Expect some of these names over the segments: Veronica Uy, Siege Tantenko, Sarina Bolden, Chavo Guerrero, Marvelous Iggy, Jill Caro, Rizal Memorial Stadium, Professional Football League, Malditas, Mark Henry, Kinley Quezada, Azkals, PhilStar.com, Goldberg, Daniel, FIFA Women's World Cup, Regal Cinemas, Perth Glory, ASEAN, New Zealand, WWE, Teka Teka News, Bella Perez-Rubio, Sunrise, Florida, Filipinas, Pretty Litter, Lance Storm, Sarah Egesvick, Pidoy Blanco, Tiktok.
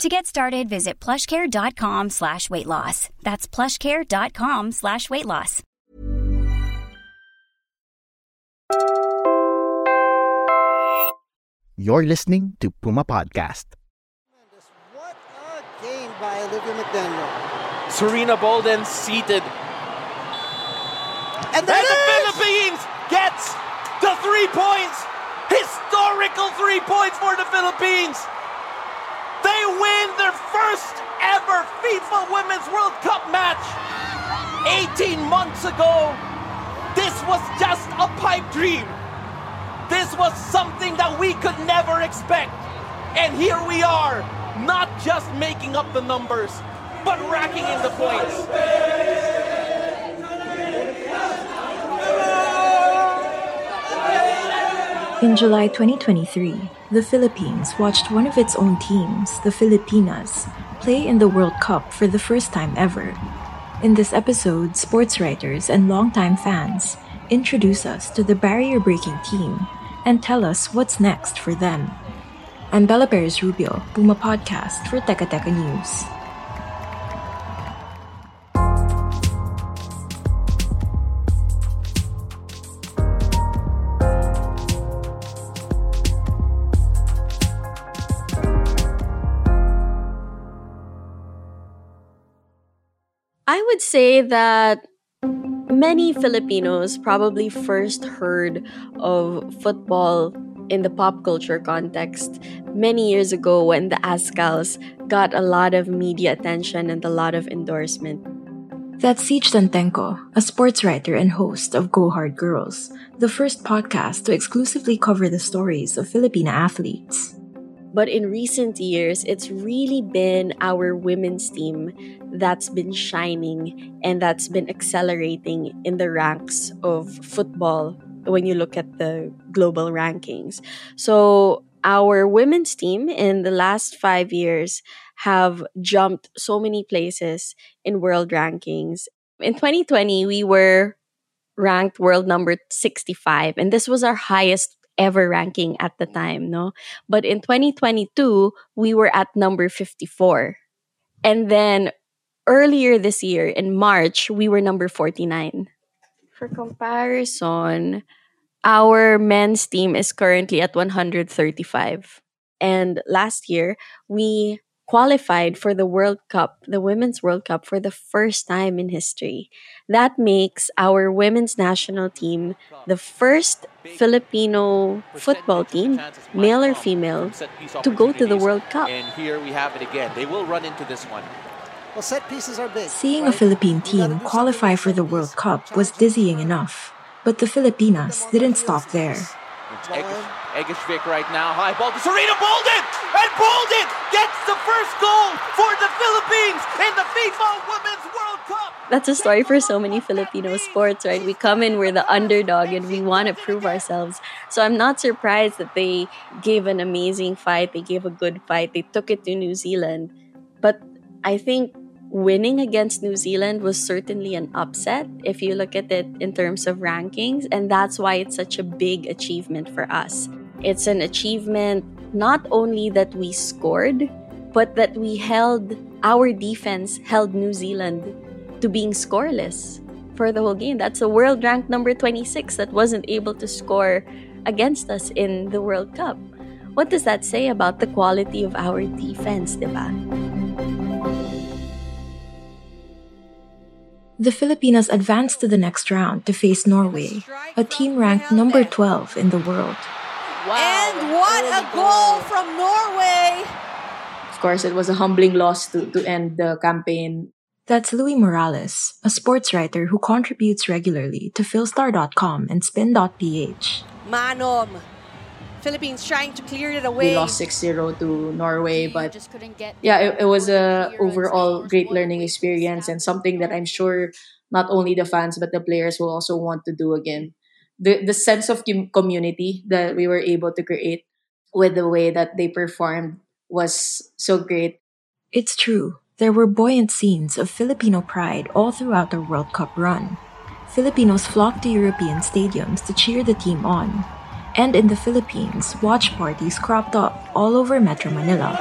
To get started, visit plushcare.com/weightloss. That's plushcare.com/weightloss. You're listening to Puma Podcast. What a game by Olivia McDaniel. Sarina Bolden seated. And the Philippines gets the 3 points. Historical 3 points for the Philippines. They win their first ever FIFA Women's World Cup match. 18 months ago, this was just a pipe dream. This was something that we could never expect. And here we are, not just making up the numbers, but racking in the points. In July 2023, the Philippines watched one of its own teams, the Filipinas, play in the World Cup for the first time ever. In this episode, sports writers and longtime fans introduce us to the barrier-breaking team and tell us what's next for them. I'm Bella Perez-Rubio, Puma Podcast for Teka Teka News. I would say that many Filipinos probably first heard of football in the pop culture context many years ago when the Azkals got a lot of media attention and a lot of endorsement. That's Siege Tantenko, a sports writer and host of Go Hard Girls, the first podcast to exclusively cover the stories of Filipina athletes. But in recent years, it's really been our women's team that's been shining and that's been accelerating in the ranks of football when you look at the global rankings. So our women's team in the last 5 years have jumped so many places in world rankings. In 2020, we were ranked world number 65, and this was our highest ever ranking at the time, no? But in 2022, we were at number 54. And then earlier this year, in March, we were number 49. For comparison, our men's team is currently at 135. And last year, we qualified for the World Cup, the Women's World Cup, for the first time in history. That makes our women's national team the first Filipino football team, male or female, to go to the World Cup. And here we have it again. They will run into this one. Well, set pieces are big. Seeing a Philippine team qualify for the World Cup was dizzying enough, but the Filipinas didn't stop there. Egesvick right now, high ball to Sarina Bolden! And Bolden gets the first goal for the Philippines in the FIFA Women's World Cup! That's a story for so many Filipino sports, right? We come in, we're the underdog, and we want to prove ourselves. So I'm not surprised that they gave an amazing fight, they gave a good fight, they took it to New Zealand. But I think winning against New Zealand was certainly an upset if you look at it in terms of rankings, and that's why it's such a big achievement for us. It's an achievement not only that we scored, but that we held, our defense held New Zealand to being scoreless for the whole game. That's a world ranked number 26 that wasn't able to score against us in the World Cup. What does that say about the quality of our defense, diba? The Filipinas advanced to the next round to face Norway, a team ranked number 12 in the world. Wow. And what a goal from Norway! Of course, it was a humbling loss to end the campaign. That's Louis Morales, a sports writer who contributes regularly to PhilStar.com and Spin.ph. Manom! Philippines trying to clear it away. We lost 6-0 to Norway, but it was an overall great learning experience and something that I'm sure not only the fans but the players will also want to do again. The sense of community that we were able to create with the way that they performed was so great. It's true. There were buoyant scenes of Filipino pride all throughout the World Cup run. Filipinos flocked to European stadiums to cheer the team on. And in the Philippines, watch parties cropped up all over Metro Manila.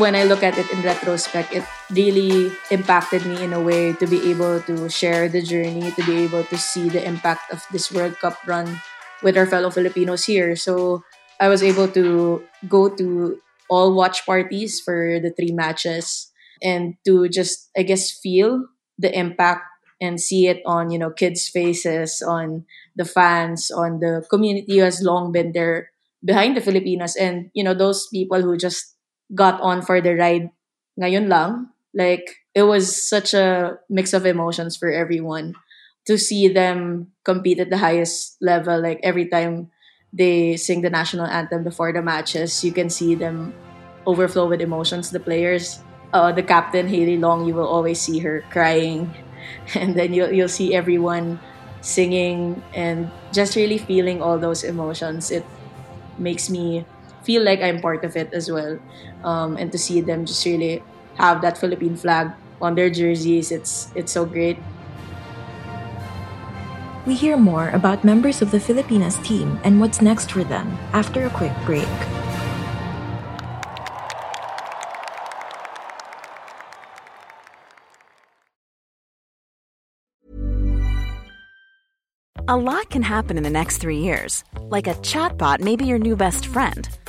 When I look at it in retrospect, it really impacted me in a way to be able to share the journey, to be able to see the impact of this World Cup run with our fellow Filipinos here. So I was able to go to all watch parties for the 3 matches and to just, I guess, feel the impact and see it on, you know, kids' faces, on the fans, on the community who has long been there behind the Filipinas. And, you know, those people who just got on for the ride ngayon lang. Like, it was such a mix of emotions for everyone to see them compete at the highest level. Like, every time they sing the national anthem before the matches, you can see them overflow with emotions, the players. The captain, Haley Long, you will always see her crying. And then you'll see everyone singing and just really feeling all those emotions. It makes me feel like I'm part of it as well. And to see them just really have that Philippine flag on their jerseys, it's so great. We hear more about members of the Filipinas team and what's next for them after a quick break. A lot can happen in the next 3 years. Like a chatbot may be your new best friend.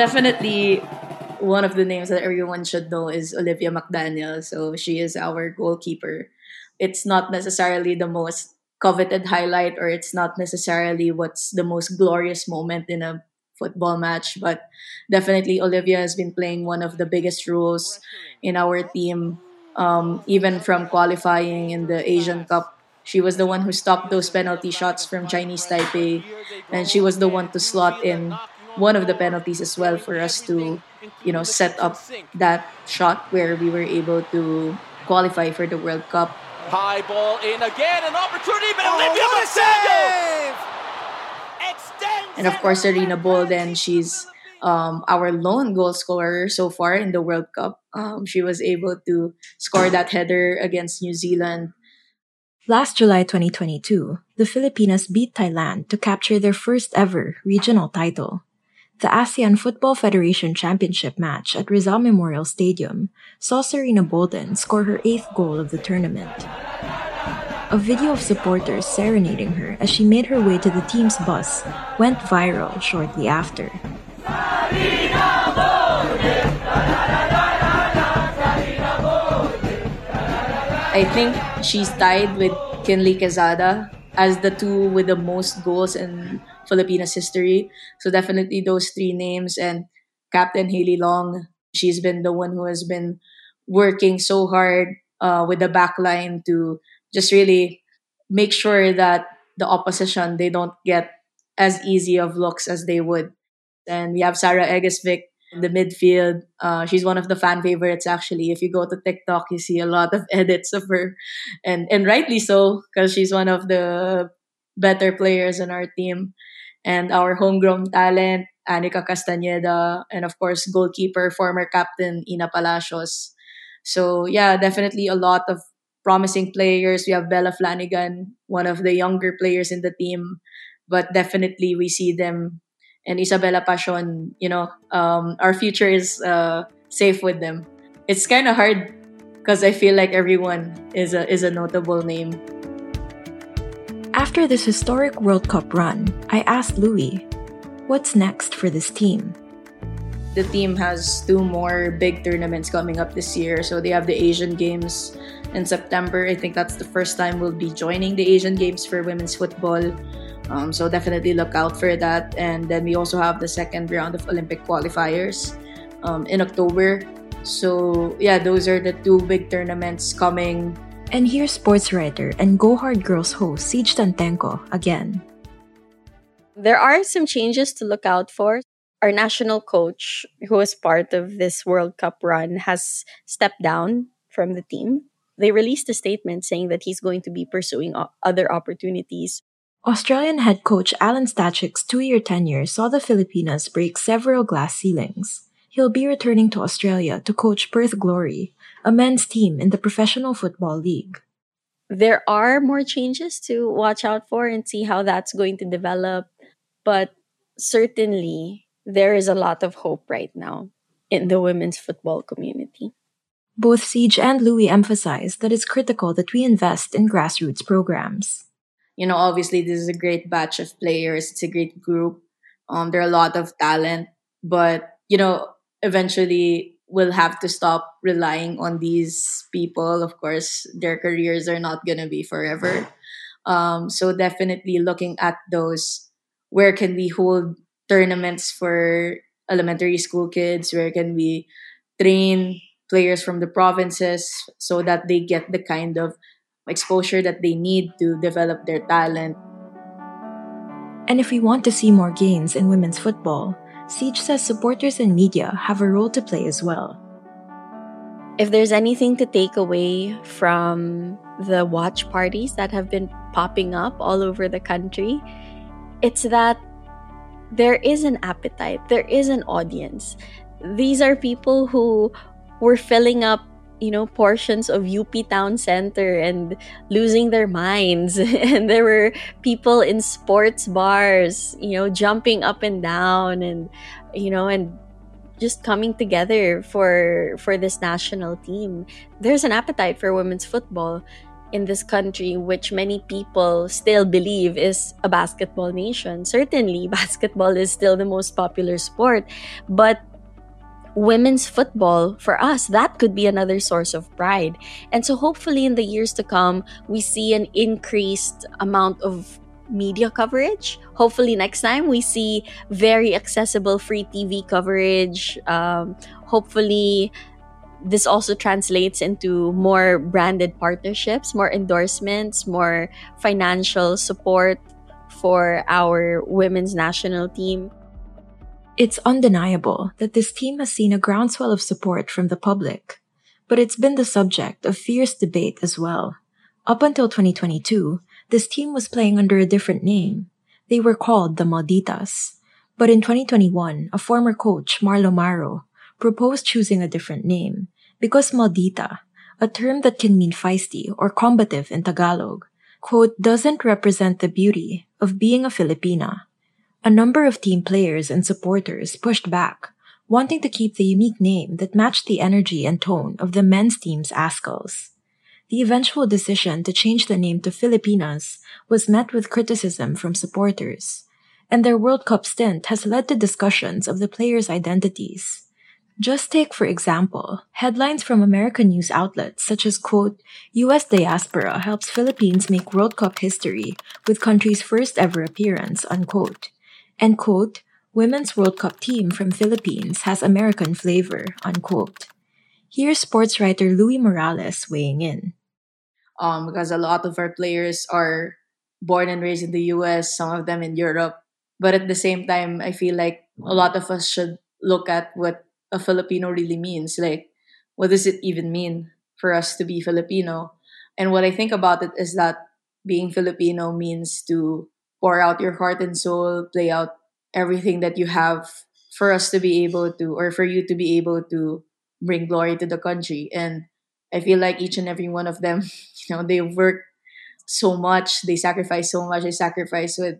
Definitely one of the names that everyone should know is Olivia McDaniel. So she is our goalkeeper. It's not necessarily the most coveted highlight, or it's not necessarily what's the most glorious moment in a football match, but definitely Olivia has been playing one of the biggest roles in our team. Even from qualifying in the Asian Cup, she was the one who stopped those penalty shots from Chinese Taipei, and she was the one to slot in one of the penalties as well for us to, you know, set up that shot where we were able to qualify for the World Cup. High ball in again, an opportunity, but Olivia McDaniel! And of course, Sarina Bolden, she's our lone goal scorer so far in the World Cup. She was able to score that header against New Zealand. Last July 2022, the Filipinas beat Thailand to capture their first ever regional title. The ASEAN Football Federation Championship match at Rizal Memorial Stadium saw Sarina Bolden score her 8th goal of the tournament. A video of supporters serenading her as she made her way to the team's bus went viral shortly after. I think she's tied with Kinley Quezada as the two with the most goals in Filipinas history. So definitely those 3 names, and Captain Haley Long, she's been the one who has been working so hard with the back line to just really make sure that the opposition, they don't get as easy of looks as they would. And we have Sarah Egesvick, in the midfield. She's one of the fan favorites, actually. If you go to TikTok, you see a lot of edits of her. And rightly so, because she's one of the better players in our team. And our homegrown talent, Annika Castañeda, and of course, goalkeeper, former captain, Ina Palacios. So yeah, definitely a lot of promising players. We have Bella Flanagan, one of the younger players in the team. But definitely we see them. And Isabella Pasion, our future is safe with them. It's kind of hard because I feel like everyone is a notable name. After this historic World Cup run, I asked Louis, what's next for this team? The team has two more big tournaments coming up this year. So they have the Asian Games in September. I think that's the first time we'll be joining the Asian Games for women's football. So definitely look out for that. And then we also have the second round of Olympic qualifiers in October. So yeah, those are the two big tournaments coming. And here's sports writer and Go Hard Girls host Siege Tantenko again. There are some changes to look out for. Our national coach, who was part of this World Cup run, has stepped down from the team. They released a statement saying that he's going to be pursuing other opportunities. Australian head coach Alan Stachic's 2-year tenure saw the Filipinas break several glass ceilings. He'll be returning to Australia to coach Perth Glory, a men's team in the Professional Football League. There are more changes to watch out for and see how that's going to develop. But certainly, there is a lot of hope right now in the women's football community. Both Siege and Louis emphasize that it's critical that we invest in grassroots programs. Obviously, this is a great batch of players. It's a great group. There are a lot of talent. But, eventually we'll have to stop relying on these people. Of course, their careers are not going to be forever. So definitely looking at those, where can we hold tournaments for elementary school kids? Where can we train players from the provinces so that they get the kind of exposure that they need to develop their talent? And if we want to see more gains in women's football, Siege says supporters and media have a role to play as well. If there's anything to take away from the watch parties that have been popping up all over the country, it's that there is an appetite, there is an audience. These are people who were filling up portions of UP Town Center and losing their minds. And there were people in sports bars, jumping up and down and, and just coming together for this national team. There's an appetite for women's football in this country, which many people still believe is a basketball nation. Certainly, basketball is still the most popular sport, but women's football, for us, that could be another source of pride. And so hopefully in the years to come, we see an increased amount of media coverage. Hopefully next time we see very accessible free TV coverage. Hopefully this also translates into more branded partnerships, more endorsements, more financial support for our women's national team. It's undeniable that this team has seen a groundswell of support from the public, but it's been the subject of fierce debate as well. Up until 2022, this team was playing under a different name. They were called the Malditas. But in 2021, a former coach, Marlo Maro, proposed choosing a different name because Maldita, a term that can mean feisty or combative in Tagalog, quote, doesn't represent the beauty of being a Filipina. A number of team players and supporters pushed back, wanting to keep the unique name that matched the energy and tone of the men's team's Azkals. The eventual decision to change the name to Filipinas was met with criticism from supporters, and their World Cup stint has led to discussions of the players' identities. Just take, for example, headlines from American news outlets such as, quote, U.S. diaspora helps Philippines make World Cup history with country's first ever appearance, unquote. And, quote, Women's World Cup team from Philippines has American flavor, unquote. Here's sports writer Louis Morales weighing in. Because a lot of our players are born and raised in the U.S., some of them in Europe. But at the same time, I feel like a lot of us should look at what a Filipino really means. Like, what does it even mean for us to be Filipino? And what I think about it is that being Filipino means to pour out your heart and soul, play out everything that you have for us to be able to, or for you to be able to bring glory to the country. And I feel like each and every one of them, you know, they work so much, they sacrifice so much, they sacrifice with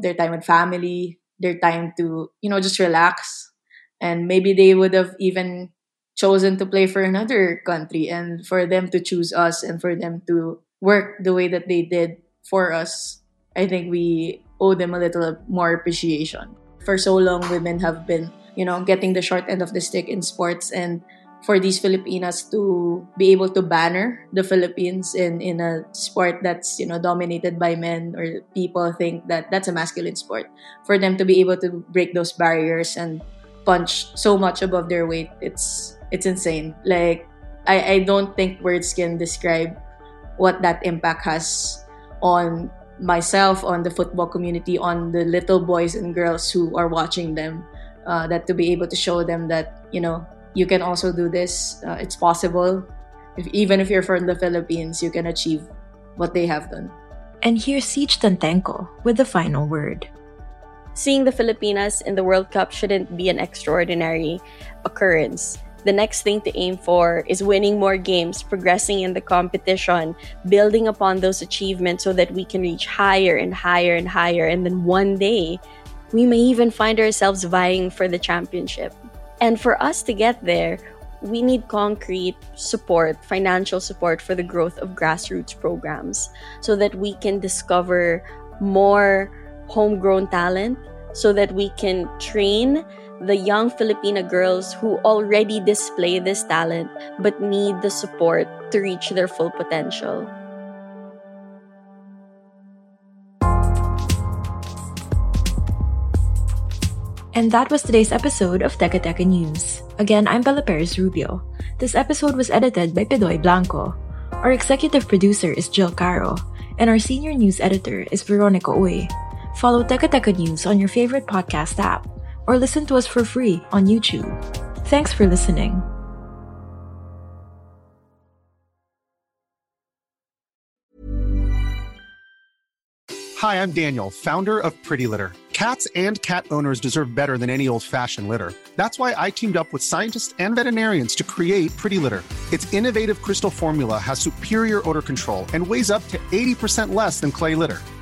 their time with family, their time to, you know, just relax. And maybe they would have even chosen to play for another country, and for them to choose us and for them to work the way that they did for us, I think we owe them a little more appreciation. For so long, women have been, you know, getting the short end of the stick in sports, and for these Filipinas to be able to banner the Philippines in a sport that's, you know, dominated by men, or people think that that's a masculine sport, for them to be able to break those barriers and punch so much above their weight, it's insane. Like, I don't think words can describe what that impact has on myself, on the football community, on the little boys and girls who are watching them, that to be able to show them that, you know, you can also do this. It's possible. Even if you're from the Philippines, you can achieve what they have done. And here's Siege Tantenko with the final word. Seeing the Filipinas in the World Cup shouldn't be an extraordinary occurrence. The next thing to aim for is winning more games, progressing in the competition, building upon those achievements so that we can reach higher and higher and higher. And then one day, we may even find ourselves vying for the championship. And for us to get there, we need concrete support, financial support for the growth of grassroots programs, so that we can discover more homegrown talent, so that we can train the young Filipina girls who already display this talent but need the support to reach their full potential. And that was today's episode of Teka Teka News. Again, I'm Bella Perez-Rubio. This episode was edited by Pidoy Blanco. Our executive producer is Jill Caro, and our senior news editor is Veronica Uy. Follow Teka Teka News on your favorite podcast app, or listen to us for free on YouTube. Thanks for listening. Hi, I'm Daniel, founder of Pretty Litter. Cats and cat owners deserve better than any old-fashioned litter. That's why I teamed up with scientists and veterinarians to create Pretty Litter. Its innovative crystal formula has superior odor control and weighs up to 80% less than clay litter.